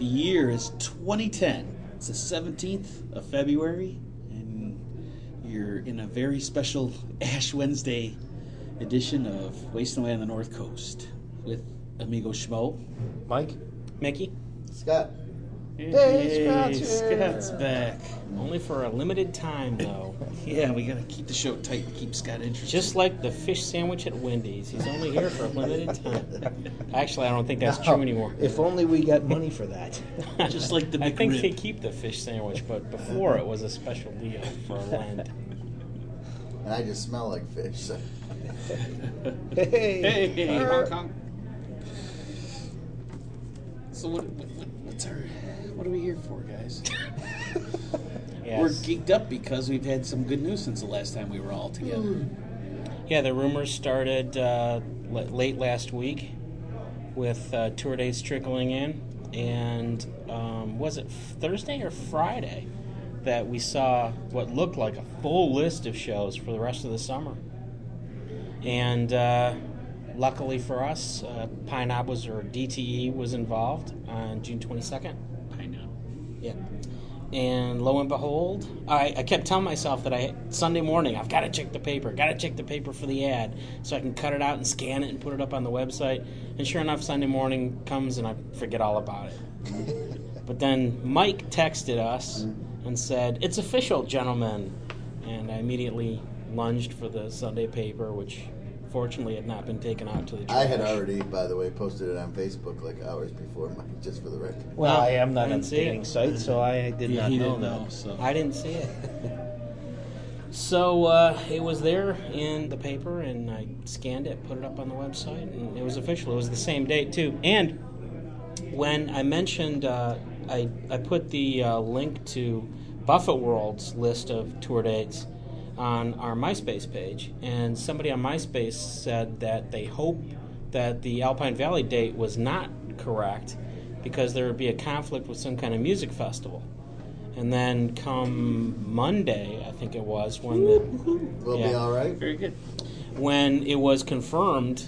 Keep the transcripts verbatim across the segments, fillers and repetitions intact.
The year is twenty ten. It's the seventeenth of February, and you're in a very special Ash Wednesday edition of Wasting Away on the North Coast with Amigo Schmo, Mike, Mickey, Scott. Hey, hey Scott's, Scott's back. Only for a limited time, though. Yeah, we gotta keep the show tight to keep Scott interested. Just like the fish sandwich at Wendy's, he's only here for a limited time. Actually, I don't think that's no, true anymore. If only we got money for that. Just like the McRib. I think they keep the fish sandwich, but before it was a special deal for Lent. And I just smell like fish. So. hey, hey, hey Hong Kong. So what? what what's our? What are we here for, guys? Yes. We're geeked up because we've had some good news since the last time we were all together. Yeah, the rumors started uh, late last week with uh, tour dates trickling in. And um, was it Thursday or Friday that we saw what looked like a full list of shows for the rest of the summer? And uh, luckily for us, uh, Pine Knob was, or D T E was involved on June twenty-second. Yeah, and lo and behold, I, I kept telling myself that I Sunday morning I've got to check the paper, got to check the paper for the ad, so I can cut it out and scan it and put it up on the website. And sure enough, Sunday morning comes and I forget all about it. But then Mike texted us and said, "It's official, gentlemen," and I immediately lunged for the Sunday paper, which fortunately had not been taken out to the trash. I had already, by the way, posted it on Facebook like hours before, Mike, just for the record. Well, well I am not I on the dating it. site, so I did yeah, not know that. Know, so. I didn't see it. So uh, it was there in the paper, and I scanned it, put it up on the website, and it was official. It was the same date, too. And when I mentioned, uh, I, I put the uh, link to Buffett World's list of tour dates on our MySpace page, and somebody on MySpace said that they hope that the Alpine Valley date was not correct because there would be a conflict with some kind of music festival. And then come Monday, I think it was, when the... We'll yeah, be all right. Very good. When it was confirmed,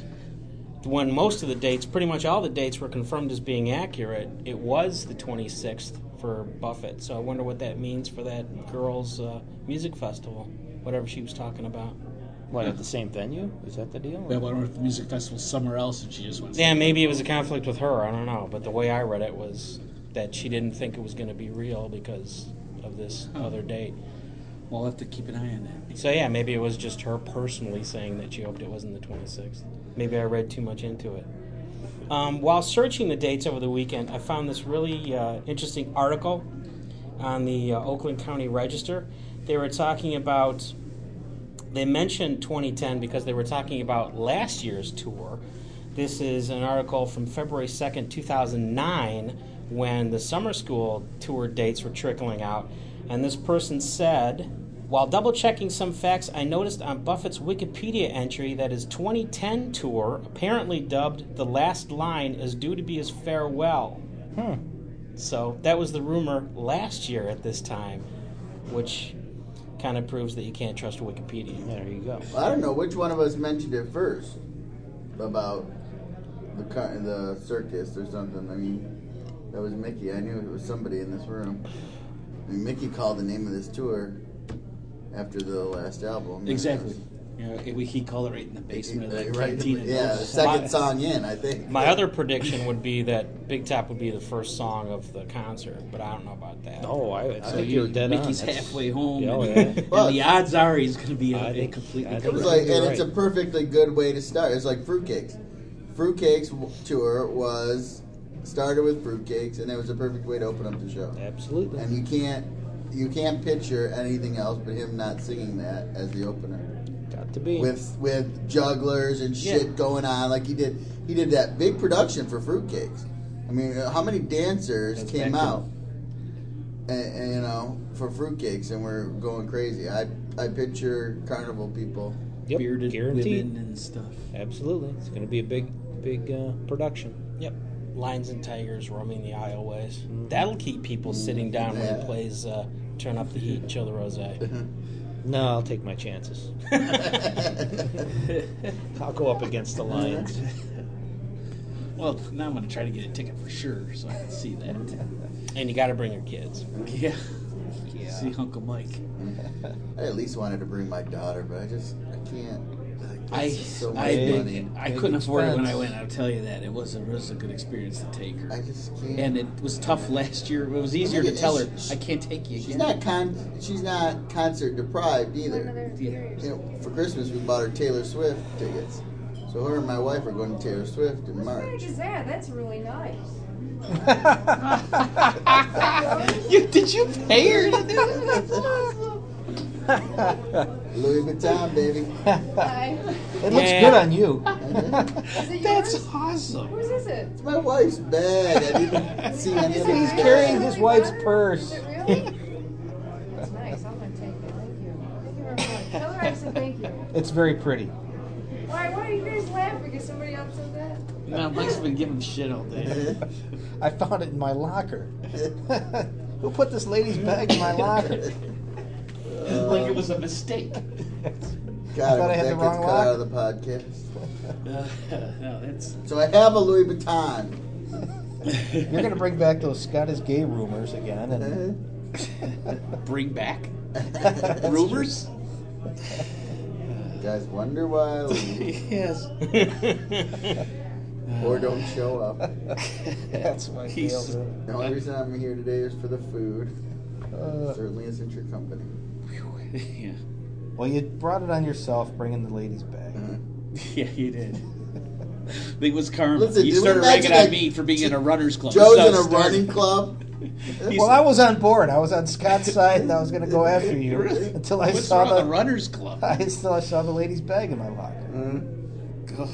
when most of the dates, pretty much all the dates were confirmed as being accurate, it was the twenty-sixth for Buffett. So I wonder what that means for that girl's uh, music festival. Whatever she was talking about. What, at the same venue? Is that the deal? Yeah, well, I don't know if the music festival's somewhere else and she just went... Yeah, maybe it was a conflict with her, I don't know. But the way I read it was that she didn't think it was going to be real because of this oh. other date. We'll have to keep an eye on that. So, yeah, maybe it was just her personally saying that she hoped it wasn't the twenty-sixth. Maybe I read too much into it. Um, while searching the dates over the weekend, I found this really uh, interesting article on the uh, Oakland County Register. They were talking about, they mentioned twenty ten because they were talking about last year's tour. This is an article from February second, two thousand nine, when the summer school tour dates were trickling out. And this person said, while double-checking some facts, I noticed on Buffett's Wikipedia entry that his twenty ten tour, apparently dubbed The Last Line, is due to be his farewell. Hmm. So that was the rumor last year at this time, which... kind of proves that you can't trust Wikipedia. There you go. Well, I don't know which one of us mentioned it first about the the circus or something. I mean, that was Mickey. I knew it was somebody in this room. I mean, Mickey called the name of this tour after the last album. Exactly. You know, it, we, he called it right in the basement it, of the right, cantina. Yeah, the second my, song in, I think. My yeah. other prediction would be that Big Top would be the first song of the concert, but I don't know about that. Oh, I, I so think you're dead Mickey's on. Mickey's halfway home, yeah, and, yeah. Well, and the odds are he's going to be a, think, a completely it was like, And right. It's a perfectly good way to start. It's like Fruitcakes. Fruitcakes tour was started with Fruitcakes, and it was a perfect way to open up the show. Absolutely. And you can't you can't picture anything else but him not singing that as the opener. To be. With with jugglers and shit yeah. going on, like he did, he did that big production for Fruitcakes. I mean, how many dancers That's came out, and, and, you know, for Fruitcakes, and we're going crazy. I I picture carnival people, yep. bearded Guaranteed. women and stuff. Absolutely, it's going to be a big big uh, production. Yep, lions and tigers roaming the aisleways. Mm-hmm. That'll keep people mm-hmm. sitting down yeah. when he plays uh, "Turn Up the Heat" and "Chill the Rosé." No, I'll take my chances. I'll go up against the Lions. Well, now I'm going to try to get a ticket for sure so I can see that. And you got to bring your kids. Yeah. Yeah. See Uncle Mike. I at least wanted to bring my daughter, but I just, I can't. I so I, I, I couldn't afford it when I went. I'll tell you that. It was a, it was a good experience to take her. I just can't. And it was tough last year. It was easier to tell her, I can't take you again. She's not con- she's not concert deprived either. Yeah. You know, for Christmas we bought her Taylor Swift tickets. So her and my wife are going to Taylor Swift in March. What the heck is that? That's really nice. you, did you pay her to do that? Louis Vuitton, baby. Hi. It looks yeah. good on you. That's yours? Awesome. Whose is it? It's my wife's bag. I didn't see any of it. He's carrying his wife's purse. Is it really? That's nice. I'm going to take it. Thank you. Thank you very much. Tell her I said thank you. It's very pretty. Why, why are you guys laughing? Because somebody else said that? No, Mike's been giving shit all day. I found it in my locker. Who put this lady's bag in my locker? Uh, like it was a mistake. God, I thought I had the wrong lock. Out of the podcast. uh, no, that's... So I have a Louis Vuitton. You're gonna bring back those Scott is gay rumors again, and bring back rumors. You guys wonder why? Yes. Or don't show up. That's my deal. The only reason I'm here today is for the food. Uh, Certainly isn't your company. Yeah. Well, you brought it on yourself, bringing the ladies' bag. Uh-huh. Yeah, you did. I think it was karma. Listen, you started ragging on me for being t- in a runner's club. Joe's so in a running club? Well, I was on board. I was on Scott's side, and I was going to go after you. Really? Until I What's saw the, the runner's club. I, until I saw the ladies' bag in my locker. Mm-hmm. Go.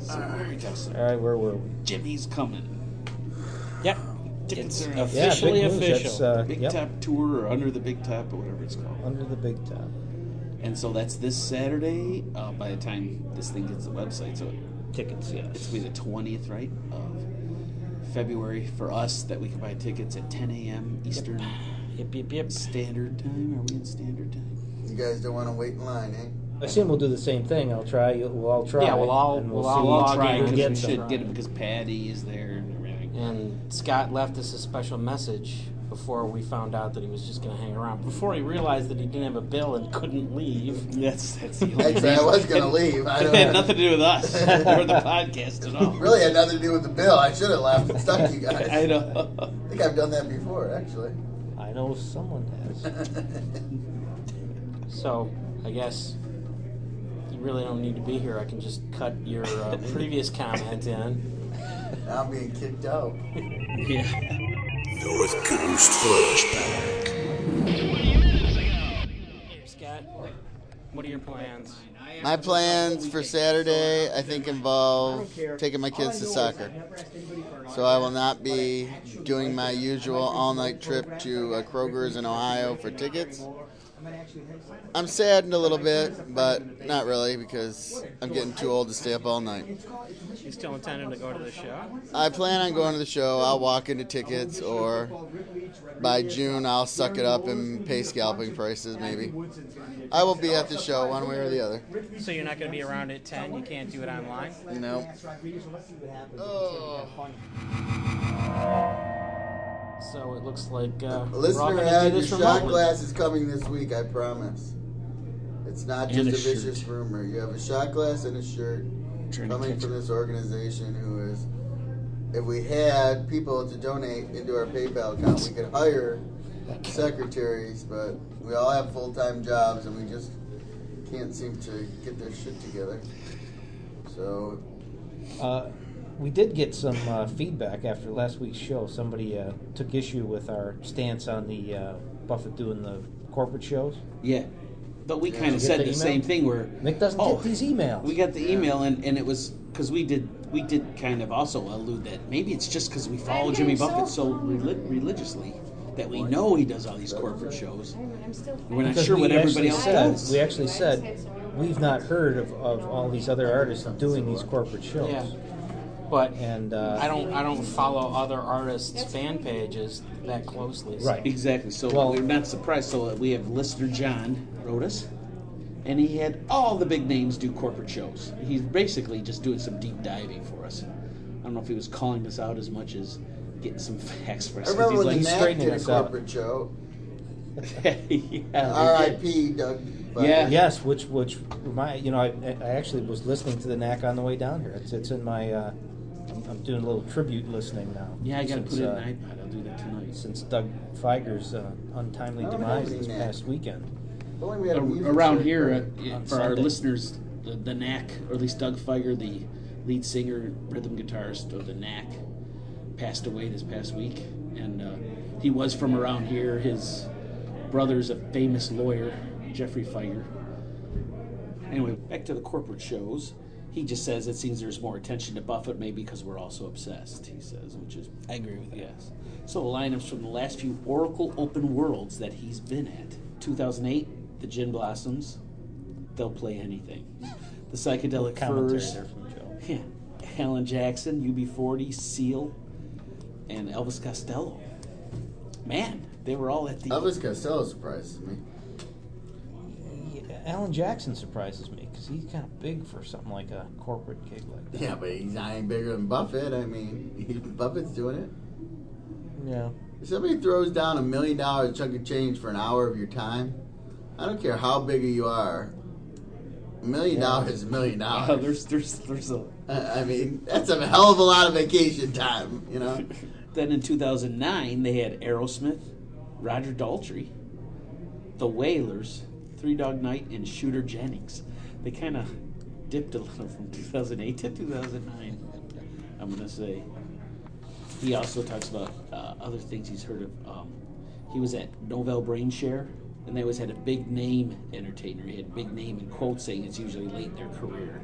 So all, right. all right, where were we? Jimmy's coming. Yep. It's officially yeah, official. Uh, big yep. Top Tour or Under the Big Top or whatever it's called. Under the Big Top. And so that's this Saturday uh, by the time this thing gets the website. So tickets, yes. It's going to be the twentieth, right, of February for us that we can buy tickets at ten a.m. Eastern yep. Yep, yep, yep. Standard Time. Are we in Standard Time? You guys don't want to wait in line, eh? I assume we'll do the same thing. I'll try. We'll all try. Yeah, we'll all, we'll we'll all, all try because we should right. get it because Patty is there. And Scott left us a special message before we found out that he was just going to hang around. Before he realized that he didn't have a bill and couldn't leave. That's that's the only reason. I was going to leave. I don't it had know. nothing to do with us or the podcast at all. It really had nothing to do with the bill. I should have left and stuck you guys. I know. I think I've done that before, actually. I know someone has. So, I guess you really don't need to be here. I can just cut your uh, previous comment in. Now I'm being kicked out. Yeah. North Coast Flashback. Here, Scott, what are your plans? My plans for Saturday, I think, involve taking my kids to soccer. So I will not be doing my usual all-night trip to uh, Kroger's in Ohio for tickets. I'm saddened a little bit, but not really, because I'm getting too old to stay up all night. You still intending to go to the show? I plan on going to the show. I'll walk into tickets, or by June I'll suck it up and pay scalping prices, maybe. I will be at the show one way or the other. So you're not going to be around at ten? You can't do it online? No. Oh. So it looks like uh, listener has your shot glass is coming this week. I promise. It's not just a, a vicious shirt. rumor. You have a shot glass and a shirt coming from this organization. Who is? If we had people to donate into our PayPal account, we could hire secretaries. But we all have full-time jobs, and we just can't seem to get their shit together. So. Uh, We did get some uh, feedback after last week's show. Somebody uh, took issue with our stance on the uh, Buffett doing the corporate shows. Yeah, but we yeah, kind of said the, the same thing. Where Mick doesn't oh, get these emails. We got the email, and, and it was because we did we did kind of also allude that maybe it's just because we follow Jimmy Buffett so, so relig- religiously that we know he does all these corporate shows. I'm still We're not sure we what everybody else said, does. We actually said we've not heard of, of all these other artists doing these corporate shows. Yeah. But and, uh, I don't I don't follow other artists' fan pages that closely. So. Right, exactly. So well, we're not surprised. So we have listener John wrote us, and he had all the big names do corporate shows. He's basically just doing some deep diving for us. I don't know if he was calling us out as much as getting some facts for us. I remember when the Mac did a corporate show. R I P Doug. Yeah. Yes, which which my you know I, I actually was listening to the N A C on the way down here. It's it's in my uh, I'm, I'm doing a little tribute listening now. Yeah, I got to put it in uh, an iPod. I'll do that tonight. Since Doug Feiger's uh, untimely demise this N A C. Past weekend. Well, we had a, a around here uh, uh, for Sunday. Our listeners, the, the N A C, or at least Doug Feiger, the lead singer, rhythm guitarist of the N A C, passed away this past week, and uh, he was from around here. His brother's a famous lawyer. Jeffrey Feiger. Anyway, back to the corporate shows. He just says it seems there's more attention to Buffett, maybe because we're all so obsessed, he says, which is... I agree with that. Yes. So the lineups from the last few Oracle Open Worlds that he's been at. two thousand eight, the Gin Blossoms. They'll play anything. The Psychedelic Furs. There from Joe. Yeah. Alan Jackson, U B forty, Seal, and Elvis Costello. Man, they were all at the... Elvis Costello surprises me. Alan Jackson surprises me because he's kind of big for something like a corporate gig like that. Yeah, but he's not any bigger than Buffett. I mean, he, Buffett's doing it. Yeah. If somebody throws down a million dollar chunk of change for an hour of your time, I don't care how big you are. A million dollars is a million dollars. Yeah, there's, there's, there's a... I mean, that's a hell of a lot of vacation time, you know? Then in two thousand nine, they had Aerosmith, Roger Daltrey, the Wailers, Three Dog Night, and Shooter Jennings. They kind of dipped a little from two thousand eight to two thousand nine, I'm going to say. He also talks about uh, other things he's heard of. Um, he was at Novell Brainshare, and they always had a big name entertainer. He had big name in quotes, saying it's usually late in their career.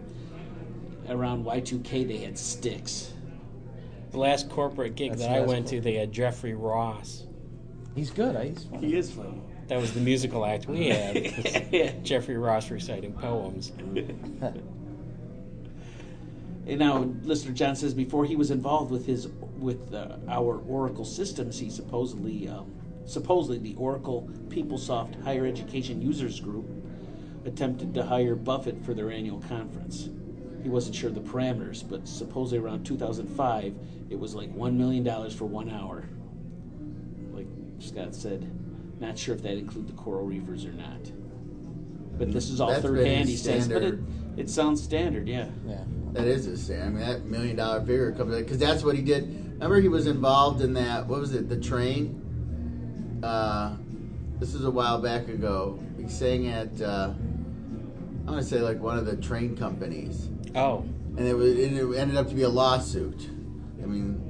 Around Y two K, they had Styx. The last corporate gig That's that I went cool. to, they had Jeffrey Ross. He's good. I, he's funny. He is funny. That was the musical act we had. Yeah. Jeffrey Ross reciting poems. And now, listener John says before he was involved with his with uh, our Oracle systems, he supposedly um, supposedly the Oracle PeopleSoft Higher Education Users Group attempted to hire Buffett for their annual conference. He wasn't sure of the parameters, but supposedly around two thousand five, it was like one million dollars for one hour. Like Scott said. Not sure if that include the Coral Reefers or not, but this is all That's third hand. He says, but it, it sounds standard, yeah. Yeah, that is a standard. I mean, that million dollar figure comes because that's what he did. Remember, he was involved in that. What was it? The train. Uh, this was a while back ago. He sang at uh, I want to say like one of the train companies. Oh, and it was and it ended up to be a lawsuit. I mean.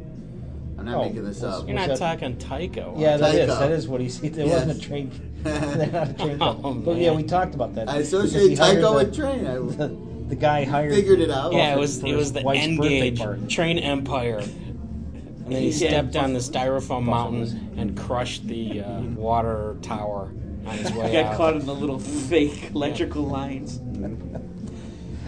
I'm not oh, making this up. You're not that? talking Tyco. Yeah, that Tyco. is. That is what he said. It yes. wasn't a train. Not a train oh, but yeah, we talked about that. I associate Tyco with train. I, the, the guy hired. Figured it out. Yeah, it was it was the Engage train empire. And then he yeah, stepped on the styrofoam mountain and crushed the uh, water tower on his way out. Got caught in the little fake electrical lines.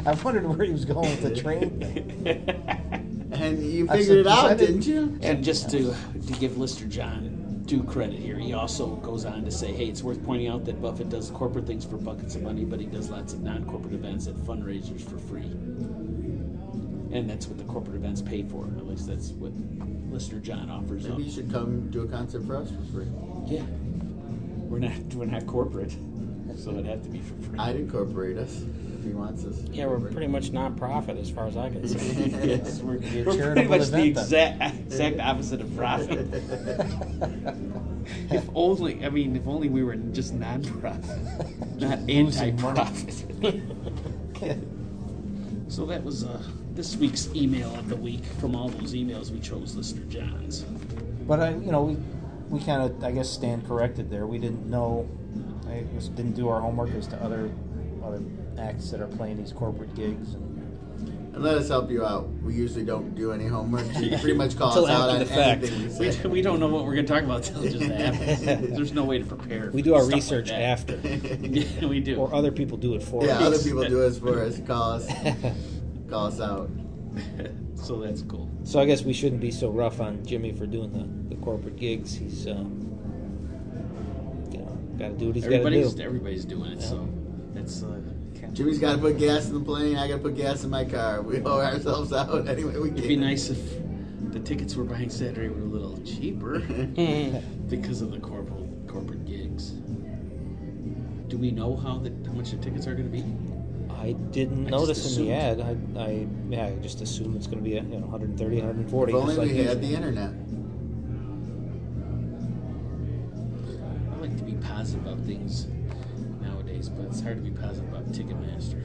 I wondered where he was going with the train thing. And you figured it out, didn't you? And just to to give Lister John due credit here, he also goes on to say, hey, it's worth pointing out that Buffett does corporate things for buckets of money, but he does lots of non-corporate events and fundraisers for free. And that's what the corporate events pay for. At least that's what Lister John offers up. Maybe you should come do a concert for us for free. Yeah. We're not, we're not corporate, so it'd have to be for free. I'd incorporate us. He wants us. Yeah, we're pretty much non-profit as far as I can see. Yes, we're, we're pretty much the exact then. exact opposite of profit. If only, I mean, if only we were just non-profit, not anti-profit. So that was uh, this week's email of the week. From all those emails, we chose Lister John's. But I, you know, we we kind of, I guess, stand corrected there. We didn't know, I didn't do our homework as to other other. acts that are playing these corporate gigs, and, and let us help you out. We usually don't do any homework. You pretty much call us out on anything we say. We don't know what we're going to talk about until it just happens. There's no way to prepare. We do our research like after. Yeah, we do, or other people do it for yeah, us. Yeah, other people do it for us. Call us, call us out. So that's cool. So I guess we shouldn't be so rough on Jimmy for doing the, the corporate gigs. He's, um, you know, got to do what he's got to do. Everybody's doing it, yeah. So that's. Uh, weekend. Jimmy's got to put gas in the plane. I got to put gas in my car. We owe ourselves out anyway we can. It'd be nice if the tickets we're buying Saturday were a little cheaper because of the corporate corporate gigs. Do we know how the how much the tickets are going to be? I didn't I notice in the ad. I, I yeah, I just assume it's going to be a, you know, one thirty, one forty. If only like we had the internet. I like to be positive about things nowadays, but it's hard to be positive about Ticketmaster.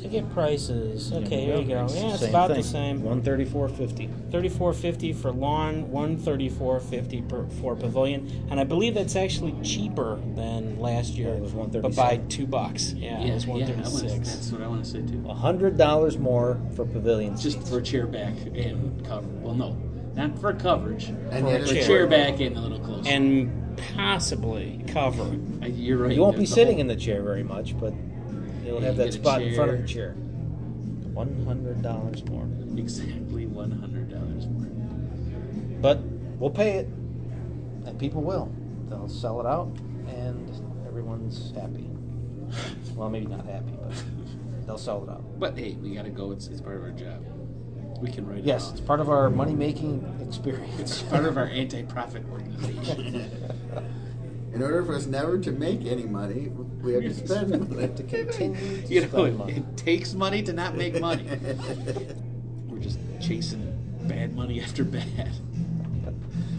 Ticket prices. Okay, yeah, here you go. Yeah, it's same about thing. The same. one thirty-four fifty. thirty-four fifty for lawn. one thirty-four fifty per, for pavilion. And I believe that's actually cheaper than last year. Yeah, it was one thirty-six. But by two bucks. Yeah, yeah, it was one thirty-six. Yeah, that's what I want to say too. A hundred dollars more for pavilion. Just seats. For chair back and cover. Well, no, not for coverage. And for chair. chair back and a little closer. And possibly cover. You're right. You won't be sitting whole... in the chair very much, but. They'll have that spot in front of the chair. one hundred dollars more. Exactly one hundred dollars more. But we'll pay it, and people will. They'll sell it out, and everyone's happy. Well, maybe not happy, but they'll sell it out. But hey, we gotta go. It's, it's part of our job. We can write it Yes, off. It's part of our money-making experience. It's part of our anti-profit organization. In order for us never to make any money, we have to spend money. To continue to you know, spend money. It takes money to not make money. We're just chasing bad money after bad.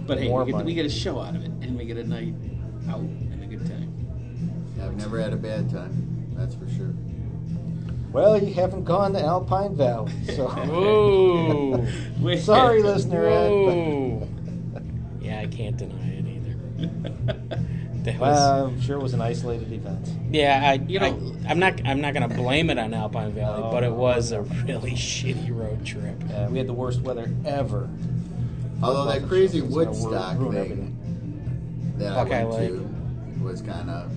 But hey, we get, we get a show out of it, and we get a night out and a good time. Yeah, I've never had a bad time, that's for sure. Well, you haven't gone to Alpine Valley, so... Whoa! Sorry, listener Ed. Whoa. Yeah, I can't deny it either. Was, well, I'm sure it was an isolated event. Yeah, I, you know, I, I'm not, I'm not going to blame it on Alpine Valley, no, but it was a really shitty road trip. Yeah, we had the worst weather ever. Although that crazy Woodstock thing everything. that Buckeye I went Lake. to was kind of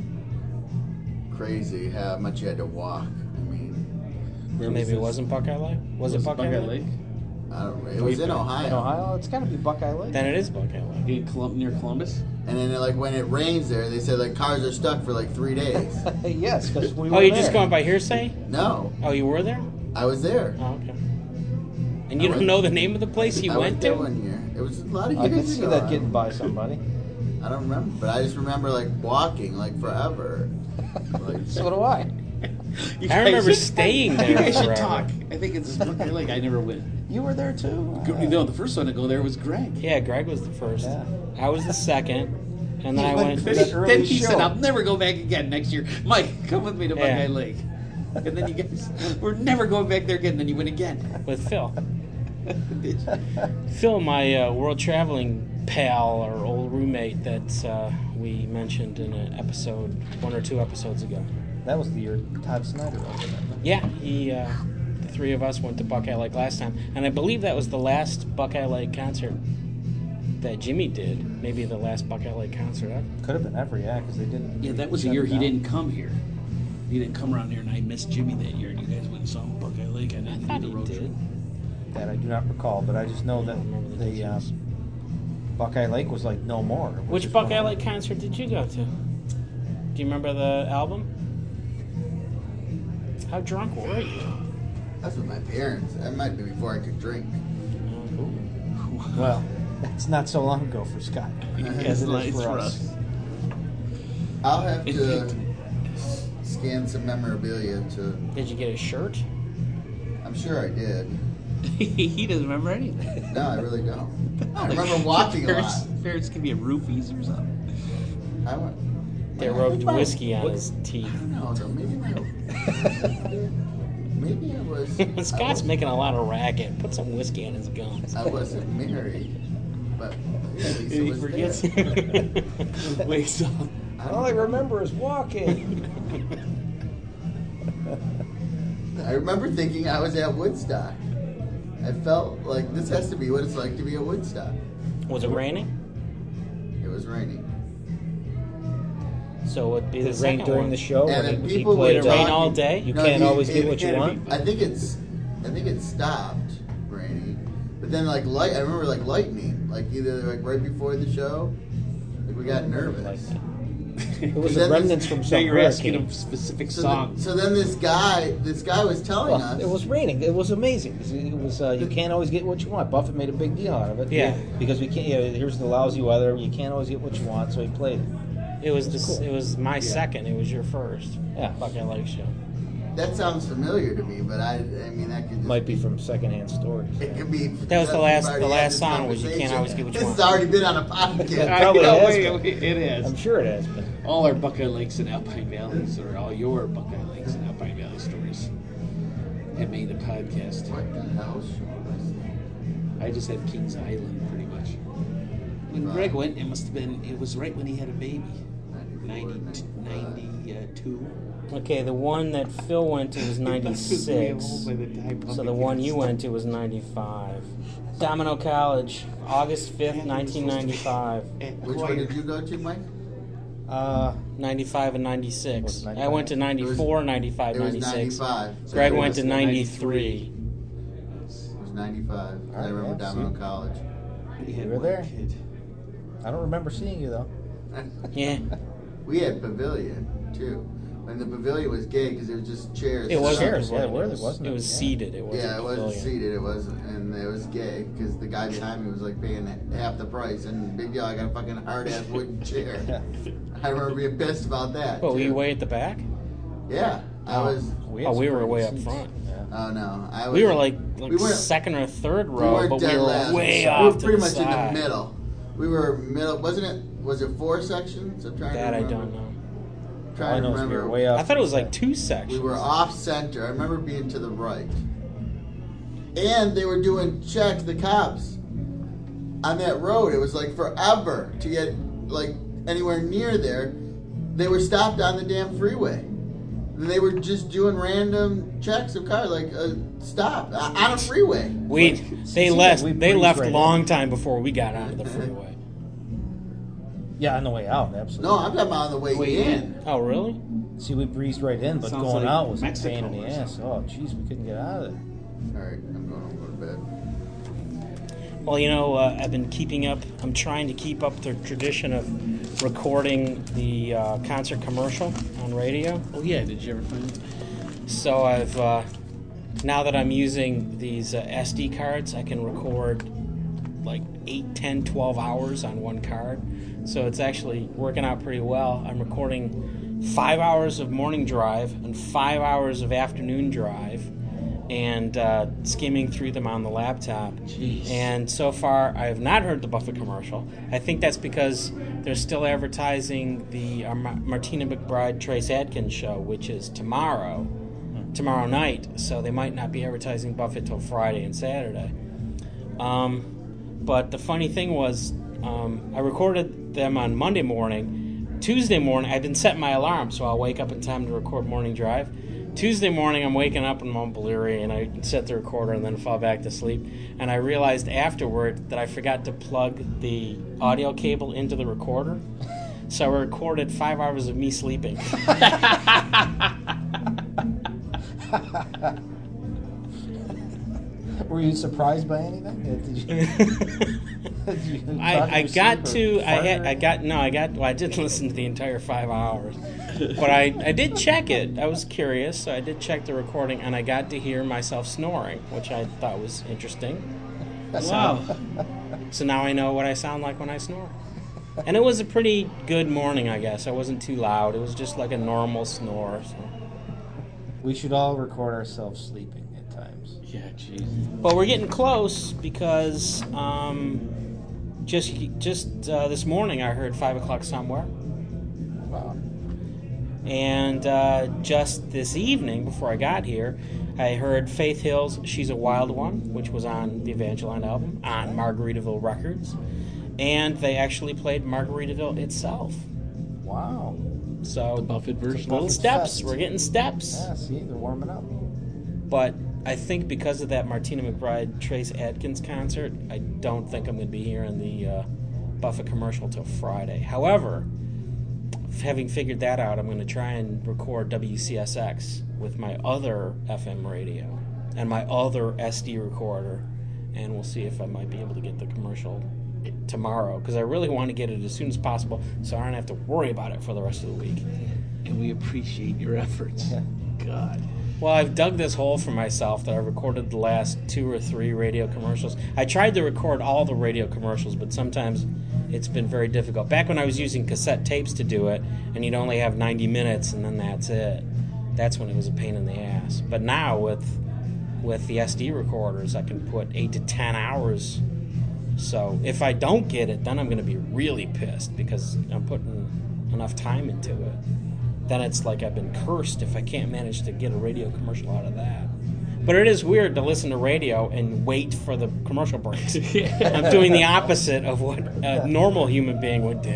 crazy. How much you had to walk. I mean, so maybe it wasn't Buckeye Lake. Was it, was it Buckeye, Buckeye Lake? Lake? I don't know. It was in Ohio. In Ohio, it's got to be Buckeye Lake. Then it is Buckeye Lake. Near Columbus. And then, like when it rains there, they said like cars are stuck for like three days. Yes, because we. Were oh, you there. Just going by hearsay? No. Oh, you were there? I was there. Oh, okay. And you I don't went, know the name of the place you I went, went to? One year. It was a lot of years ago. I can see ago. that getting by somebody. I don't remember, but I just remember like walking like forever. Like, so do I. You I remember should, staying there. You guys should talk. I think it's like I never went. You were there too. No, the first one to go there was Greg. Yeah, Greg was the first. Yeah. I was the second. And then I went to the early Then he show. said, I'll never go back again next year. Mike, come with me to yeah. Buckeye Lake. And then you guys were never going back there again. Then you went again. With Phil. Phil, my uh, world traveling pal or old roommate that uh, we mentioned in an episode, one or two episodes ago. That was the year Todd Snyder was in that. Yeah, he, uh, the three of us went to Buckeye Lake last time. And I believe that was the last Buckeye Lake concert that Jimmy did. Maybe the last Buckeye Lake concert. Huh? Could have been ever, yeah, because they didn't. Yeah, that was the year he didn't come here. He didn't come around here, and I missed Jimmy that year. And you guys went and saw him Buckeye Lake. I, didn't I thought the road he did. Trip. That I do not recall, but I just know that the uh, Buckeye Lake was like no more. Which, which Buckeye Lake concert did you go to? Do you remember the album? How drunk were you? That's with my parents. That might be before I could drink. Ooh. Well, that's not so long ago for Scott. As it is for us. I'll have to scan some memorabilia to... Did you get a shirt? I'm sure I did. He doesn't remember anything. No, I really don't. I remember watching a lot. Ferrets could be a roofies or something. I went... They rubbed whiskey on his teeth. I don't know, though. Maybe my, maybe I was... Scott's I making a lot of racket. Put some whiskey on his guns. I wasn't married, but at least he forgets. Wakes up. All I remember is walking. I remember thinking I was at Woodstock. I felt like this has to be what it's like to be at Woodstock. Was it raining? It was raining. So it would be the rain during one. the show, and if people would rain talking, all day. You no, can't he, always it, get what you want. I think it's, I think it stopped raining, but then like light. I remember like lightning, like either like right before the show, like we got nervous. It was the remnants this, from some you're hurricane. Asking a specific so song. The, so then this guy, this guy was telling well, us it was raining. It was amazing. It was uh, you can't always get what you want. Buffett made a big deal out of it. Yeah, because we can't. You know, here's the lousy weather. You can't always get what you want. So he played it. It was, it was, this, cool. it was my yeah. second. It was your first. Yeah, Buckeye Lake show. That sounds familiar to me, but I, I mean, that could just might be from secondhand stories. It could be. That was the last, the last song was "You Can't Always Get What You Want." This has already been on a podcast. Probably has. It has. I'm sure it has. But all our Buckeye Lakes and Alpine Valleys, or all your Buckeye Lakes and Alpine Valley stories, have made a podcast. What the hell show was that? I just had Kings Island, pretty much. When wow. Greg went, it must have been. It was right when he had a baby. ninety-two Okay, the one that Phil went to was ninety-six So the one you went to was ninety-five Domino College, August fifth, nineteen ninety-five Which one did you go to, Mike? Uh, ninety-five and ninety-six I went to ninety-four ninety-five ninety-six Greg went to ninety-three It was ninety-five I remember Domino College. You were there? I don't remember seeing you, though. Yeah. We had Pavilion, too. And the pavilion was gay because it was just chairs. It was chairs, yeah. It was, wasn't it? It was yeah. seated. It wasn't yeah, it wasn't pavilion. seated. It wasn't, and it was gay because the guy behind me was like paying half the price, and big deal, I got a fucking hard ass wooden chair. I remember being pissed about that. Well, were you way at the back? Yeah, oh. I was. We oh, we were way seats. up front. Yeah. Oh no, I was. We were like, like we were, second or third row, we but we were last. way so off. We were pretty much side. in the middle. We were middle, wasn't it? Was it four sections? I'm trying that to remember. I don't know. I, to remember. We way I thought it was like two sections. We were off center. I remember being to the right. And they were doing checks, the cops, on that road. It was like forever to get like anywhere near there. They were stopped on the damn freeway. And they were just doing random checks of cars, like uh, stop uh, on a freeway. We they left they left a long time before we got onto the freeway. Yeah, on the way out, absolutely. No, I'm talking about on the way, way in. in. Oh, really? See, we breezed right in, but Sounds going like out was Mexico a pain in the ass. Oh, jeez, we couldn't get out of there. All right, I'm going home to bed. Well, you know, uh, I've been keeping up. I'm trying to keep up the tradition of recording the uh, concert commercial on radio. Oh, yeah, did you ever find it? So I've, uh, now that I'm using these uh, S D cards, I can record like eight, ten, twelve hours on one card. So it's actually working out pretty well. I'm recording five hours of morning drive and five hours of afternoon drive and uh, skimming through them on the laptop. Jeez. And so far, I have not heard the Buffett commercial. I think that's because they're still advertising the uh, Martina McBride-Trace Adkins show, which is tomorrow, tomorrow night. So they might not be advertising Buffett till Friday and Saturday. Um, but the funny thing was, Um, I recorded them on Monday morning. Tuesday morning, I've been setting my alarm, so I'll wake up in time to record morning drive. Tuesday morning, I'm waking up and I'm bleary, and I set the recorder and then fall back to sleep. And I realized afterward that I forgot to plug the audio cable into the recorder, so I recorded five hours of me sleeping. Were you surprised by anything? Did you... I, I got to I had, I got no I got well, I didn't listen to the entire five hours but I, I did check it. I was curious, so I did check the recording and I got to hear myself snoring, which I thought was interesting. Wow. So now I know what I sound like when I snore. And it was a pretty good morning, I guess. I wasn't too loud. It was just like a normal snore. So. We should all record ourselves sleeping at times. Yeah, geez. But we're getting close because um Just just uh, this morning, I heard five o'clock somewhere. Wow. And uh, just this evening, before I got here, I heard Faith Hill's She's a Wild One, which was on the Evangeline album, on Margaritaville Records. And they actually played Margaritaville itself. Wow. So the Buffett version. Little steps. steps. We're getting steps. Yeah, see, they're warming up. But I think because of that Martina McBride Trace Adkins concert, I don't think I'm going to be hearing the uh, Buffett commercial till Friday. However, having figured that out, I'm going to try and record W C S X with my other F M radio and my other S D recorder, and we'll see if I might be able to get the commercial tomorrow, because I really want to get it as soon as possible so I don't have to worry about it for the rest of the week. And we appreciate your efforts. God. Well, I've dug this hole for myself that I recorded the last two or three radio commercials. I tried to record all the radio commercials, but sometimes it's been very difficult. Back when I was using cassette tapes to do it, and you'd only have ninety minutes, and then that's it. That's when it was a pain in the ass. But now with with the S D recorders, I can put eight to ten hours. So if I don't get it, then I'm going to be really pissed because I'm putting enough time into it. Then it's like I've been cursed if I can't manage to get a radio commercial out of that. But it is weird to listen to radio and wait for the commercial breaks. I'm doing the opposite of what a normal human being would do.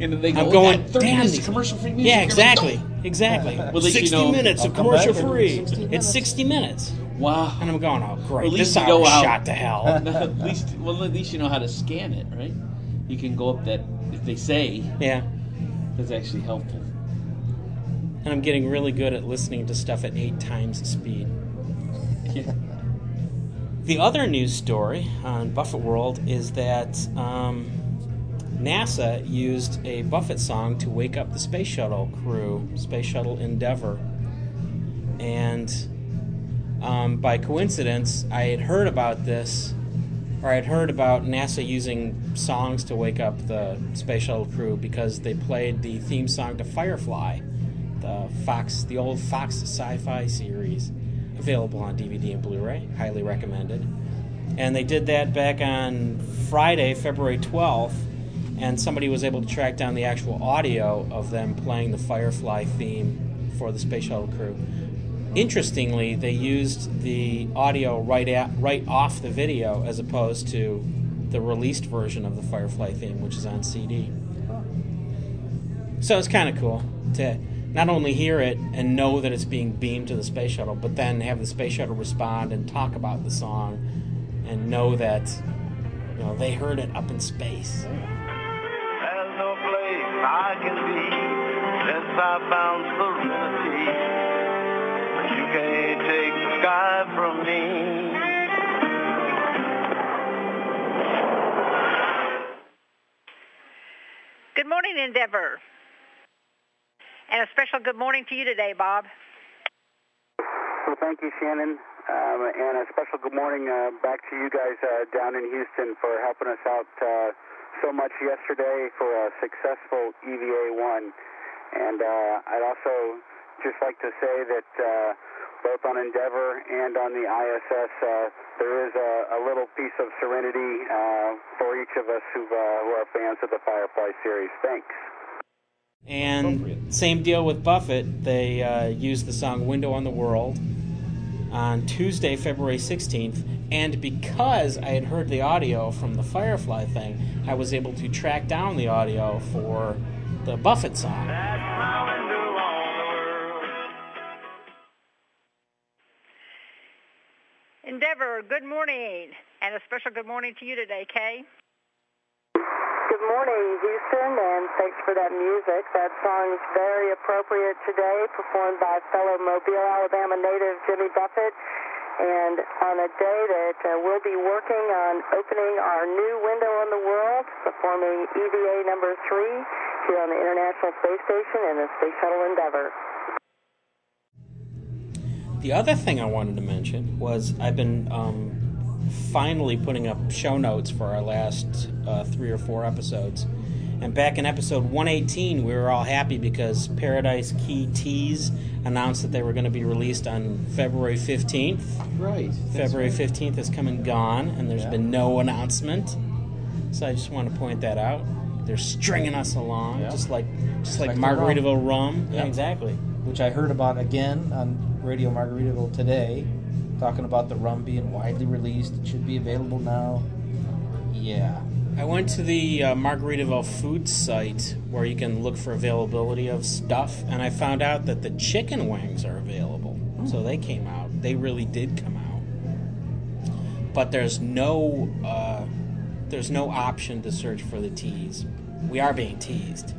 And then they go, I'm going, damn, these commercial free music. Yeah, exactly. Exactly. Well, sixty you know, minutes I'll of commercial free. It's sixty minutes. Wow. And I'm going, oh, great. This hour's shot to hell. at least, well, at least you know how to scan it, right? You can go up that, if they say. Yeah. That's actually helpful. And I'm getting really good at listening to stuff at eight times the speed. Yeah. The other news story on Buffett World is that um, NASA used a Buffett song to wake up the space shuttle crew, Space Shuttle Endeavor. And um, by coincidence, I had heard about this, or I had heard about NASA using songs to wake up the space shuttle crew because they played the theme song to Firefly, the Fox, the old Fox sci-fi series, available on D V D and Blu-ray, highly recommended. And they did that back on Friday, February twelfth, and somebody was able to track down the actual audio of them playing the Firefly theme for the space shuttle crew. Interestingly, they used the audio right at, right off the video as opposed to the released version of the Firefly theme, which is on C D. So it's kind of cool to not only hear it and know that it's being beamed to the space shuttle, but then have the space shuttle respond and talk about the song and know that, you know, they heard it up in space. There's no place I can be since I found serenity. You can't take the sky from me. Good morning, Endeavor. And a special good morning to you today, Bob. Well, thank you, Shannon. Um, and a special good morning uh, back to you guys uh, down in Houston for helping us out uh, so much yesterday for a successful E V A one. And uh, I'd also just like to say that uh, both on Endeavor and on the I S S, uh, there is a, a little piece of serenity uh, for each of us who've, uh, who are fans of the Firefly series. Thanks. And same deal with Buffett. They uh, used the song Window on the World on Tuesday, February sixteenth. And because I had heard the audio from the Firefly thing, I was able to track down the audio for the Buffett song. That's my window on the world. Endeavor, good morning. And a special good morning to you today, Kay. Good morning, Houston, and thanks for that music. That song is very appropriate today, performed by fellow Mobile, Alabama native Jimmy Buffett, and on a day that uh, we'll be working on opening our new window on the world, performing E V A number three here on the International Space Station in the Space Shuttle Endeavor. The other thing I wanted to mention was I've been... Um, finally putting up show notes for our last uh, three or four episodes. And back in episode one eighteen, we were all happy because Paradise Key Teas announced that they were going to be released on February fifteenth. Right. February fifteenth has come and gone, and there's yeah. been no announcement. So I just want to point that out. They're stringing us along, yeah. just like just, just like, like Margaritaville rum. Yeah. yeah, exactly. Which I heard about again on Radio Margaritaville today. Talking about the rum being widely released. It should be available now. Yeah. I went to the uh, Margaritaville Foods site where you can look for availability of stuff, and I found out that the chicken wings are available. Oh. So they came out. They really did come out. But there's no uh, there's no option to search for the teas. We are being teased.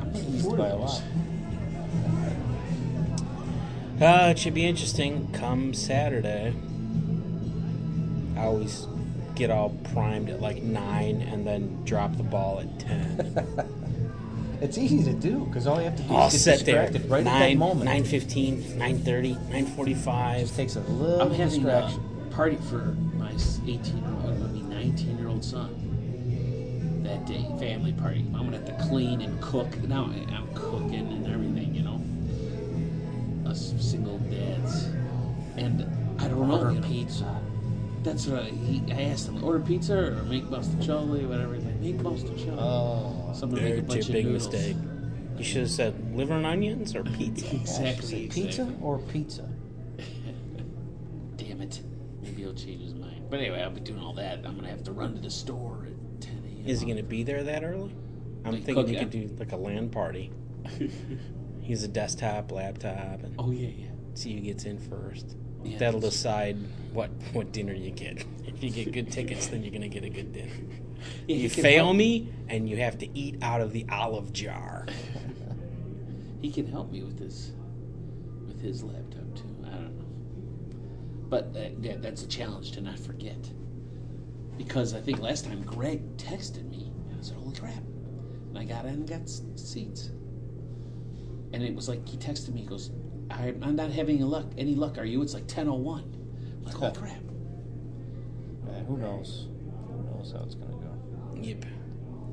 I'm teased by a lot. Uh, it should be interesting come Saturday. I always get all primed at like nine and then drop the ball at ten. It's easy to do because all you have to do I'll is get distracted there. Right nine, at that moment. nine fifteen, nine thirty, nine forty-five. It just takes a little I'm having distraction. I'm a party for my eighteen-year-old, maybe nineteen-year-old son. That day, family party. I'm gonna have to clean and cook. Now I'm cooking and everything, you know. Us single dads, and I don't order know. Order pizza. That's what I, he, I asked him. Order pizza or make mostaccioli, whatever. Like, make mostaccioli. Oh, so there's a bunch big of mistake. You should have said liver and onions or pizza. Exactly. Pizza exactly. or pizza. Damn it. Maybe he'll change his mind. But anyway, I'll be doing all that. I'm gonna have to run to the store. Is he going to be there that early? I'm like, thinking you could do like a LAN party. He's a desktop, laptop. And oh, yeah, yeah. See who gets in first. Yeah, that'll decide what, what dinner you get. If you get good tickets, then you're going to get a good dinner. Yeah, you fail help. me, and you have to eat out of the olive jar. He can help me with this, with his laptop, too. I don't know. But that, yeah, that's a challenge to not forget. Because I think last time Greg texted me, and I said, holy crap. And I got in and got s- seats. And it was like, he texted me, he goes, I, I'm not having any luck, any luck, are you? It's like ten oh one. I'm like, holy crap. Uh, who knows? Who knows how it's going to go? Yep.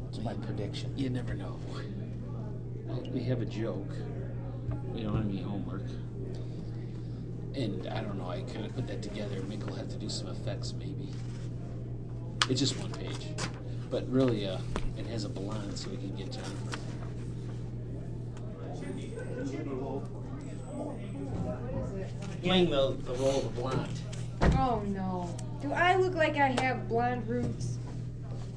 It's my prediction. You never know. We have a joke. We don't have any homework. And I don't know, I kind of put that together. Mick will have to do some effects, maybe. It's just one page. But really, uh, it has a blonde so we can get Jennifer. Playing the, the role of the blonde. Oh, no. Do I look like I have blonde roots?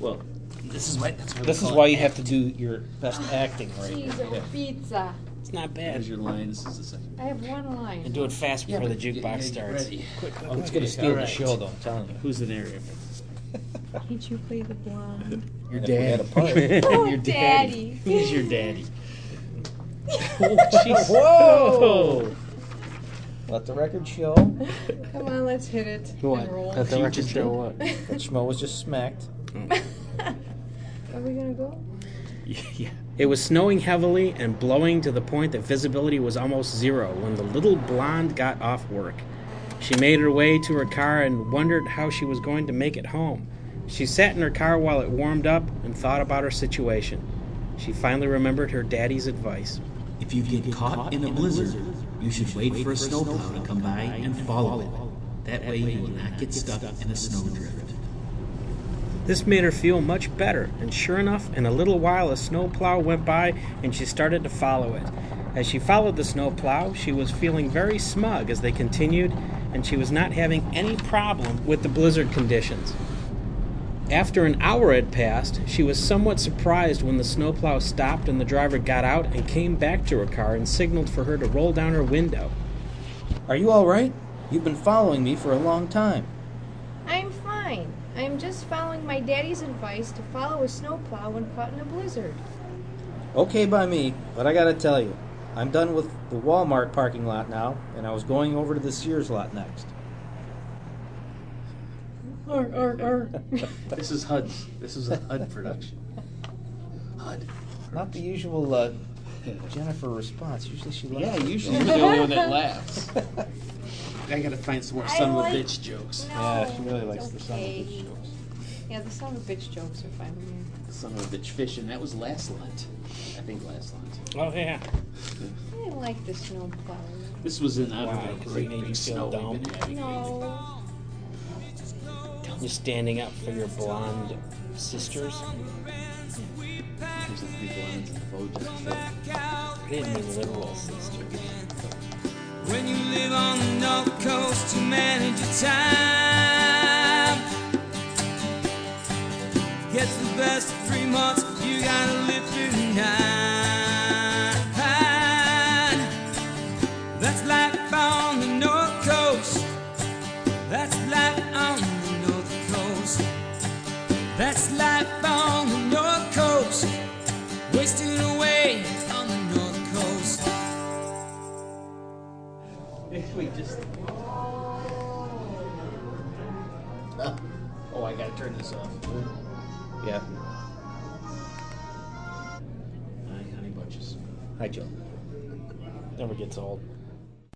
Well, this is why, that's what this is why you act. have to do your best acting right now. Cheese and pizza. It's not bad. Here's your line. This is the second. I have one line. And do it fast before yeah, the jukebox starts. Ready. Quick, quick, oh, it's going to steal right. the show, though. I'm telling you. Who's in area? Can't you play the blonde? Your dad. Oh, your daddy. daddy. Who's your daddy? Oh, jeez. Whoa! Let the record show. Come on, let's hit it. What? Let the record show what? That Schmo was just smacked. Are we going to go? Yeah. It was snowing heavily and blowing to the point that visibility was almost zero when the little blonde got off work. She made her way to her car and wondered how she was going to make it home. She sat in her car while it warmed up and thought about her situation. She finally remembered her daddy's advice. If you get, get caught, caught in a blizzard, blizzard you should, should wait, wait for a snowplow, snowplow to come by and follow it. it. That, that way you will not get stuck in a snowdrift. This made her feel much better, and sure enough, in a little while a snowplow went by and she started to follow it. As she followed the snowplow, she was feeling very smug as they continued, and she was not having any problem with the blizzard conditions. After an hour had passed, she was somewhat surprised when the snowplow stopped and the driver got out and came back to her car and signaled for her to roll down her window. Are you all right? You've been following me for a long time. I'm fine. I'm just following my daddy's advice to follow a snowplow when caught in a blizzard. Okay by me, but I gotta tell you, I'm done with the Walmart parking lot now, and I was going over to the Sears lot next. Arr, arr, arr. This is H U D's. This is a H U D production. H U D. Not the usual uh, Jennifer response. Usually she laughs. Yeah, usually you're the only one that laughs. I gotta find some more I son like, of a bitch jokes. No, yeah, she really likes okay. the son of a bitch jokes. Yeah, the son of a bitch jokes are fine with me. The son of a bitch fish, and that was last Lent. I think last Lent. Oh, yeah. I didn't like the snow plow. This was in honor wow, of a great big snow. No. You're standing up for your blonde sisters. Yeah. There's a few blondes and fogies. I didn't mean liberal sisters. When you live on the North Coast, you manage your time. Gets the best of three months, but you gotta live through nine. That's life on the North Coast. That's life on the North Coast. That's life on the North Coast. Wasting away on the North Coast. We just. Oh, I gotta turn this off. Yeah. Nine honey bunches. Hi, Joe. Never gets old.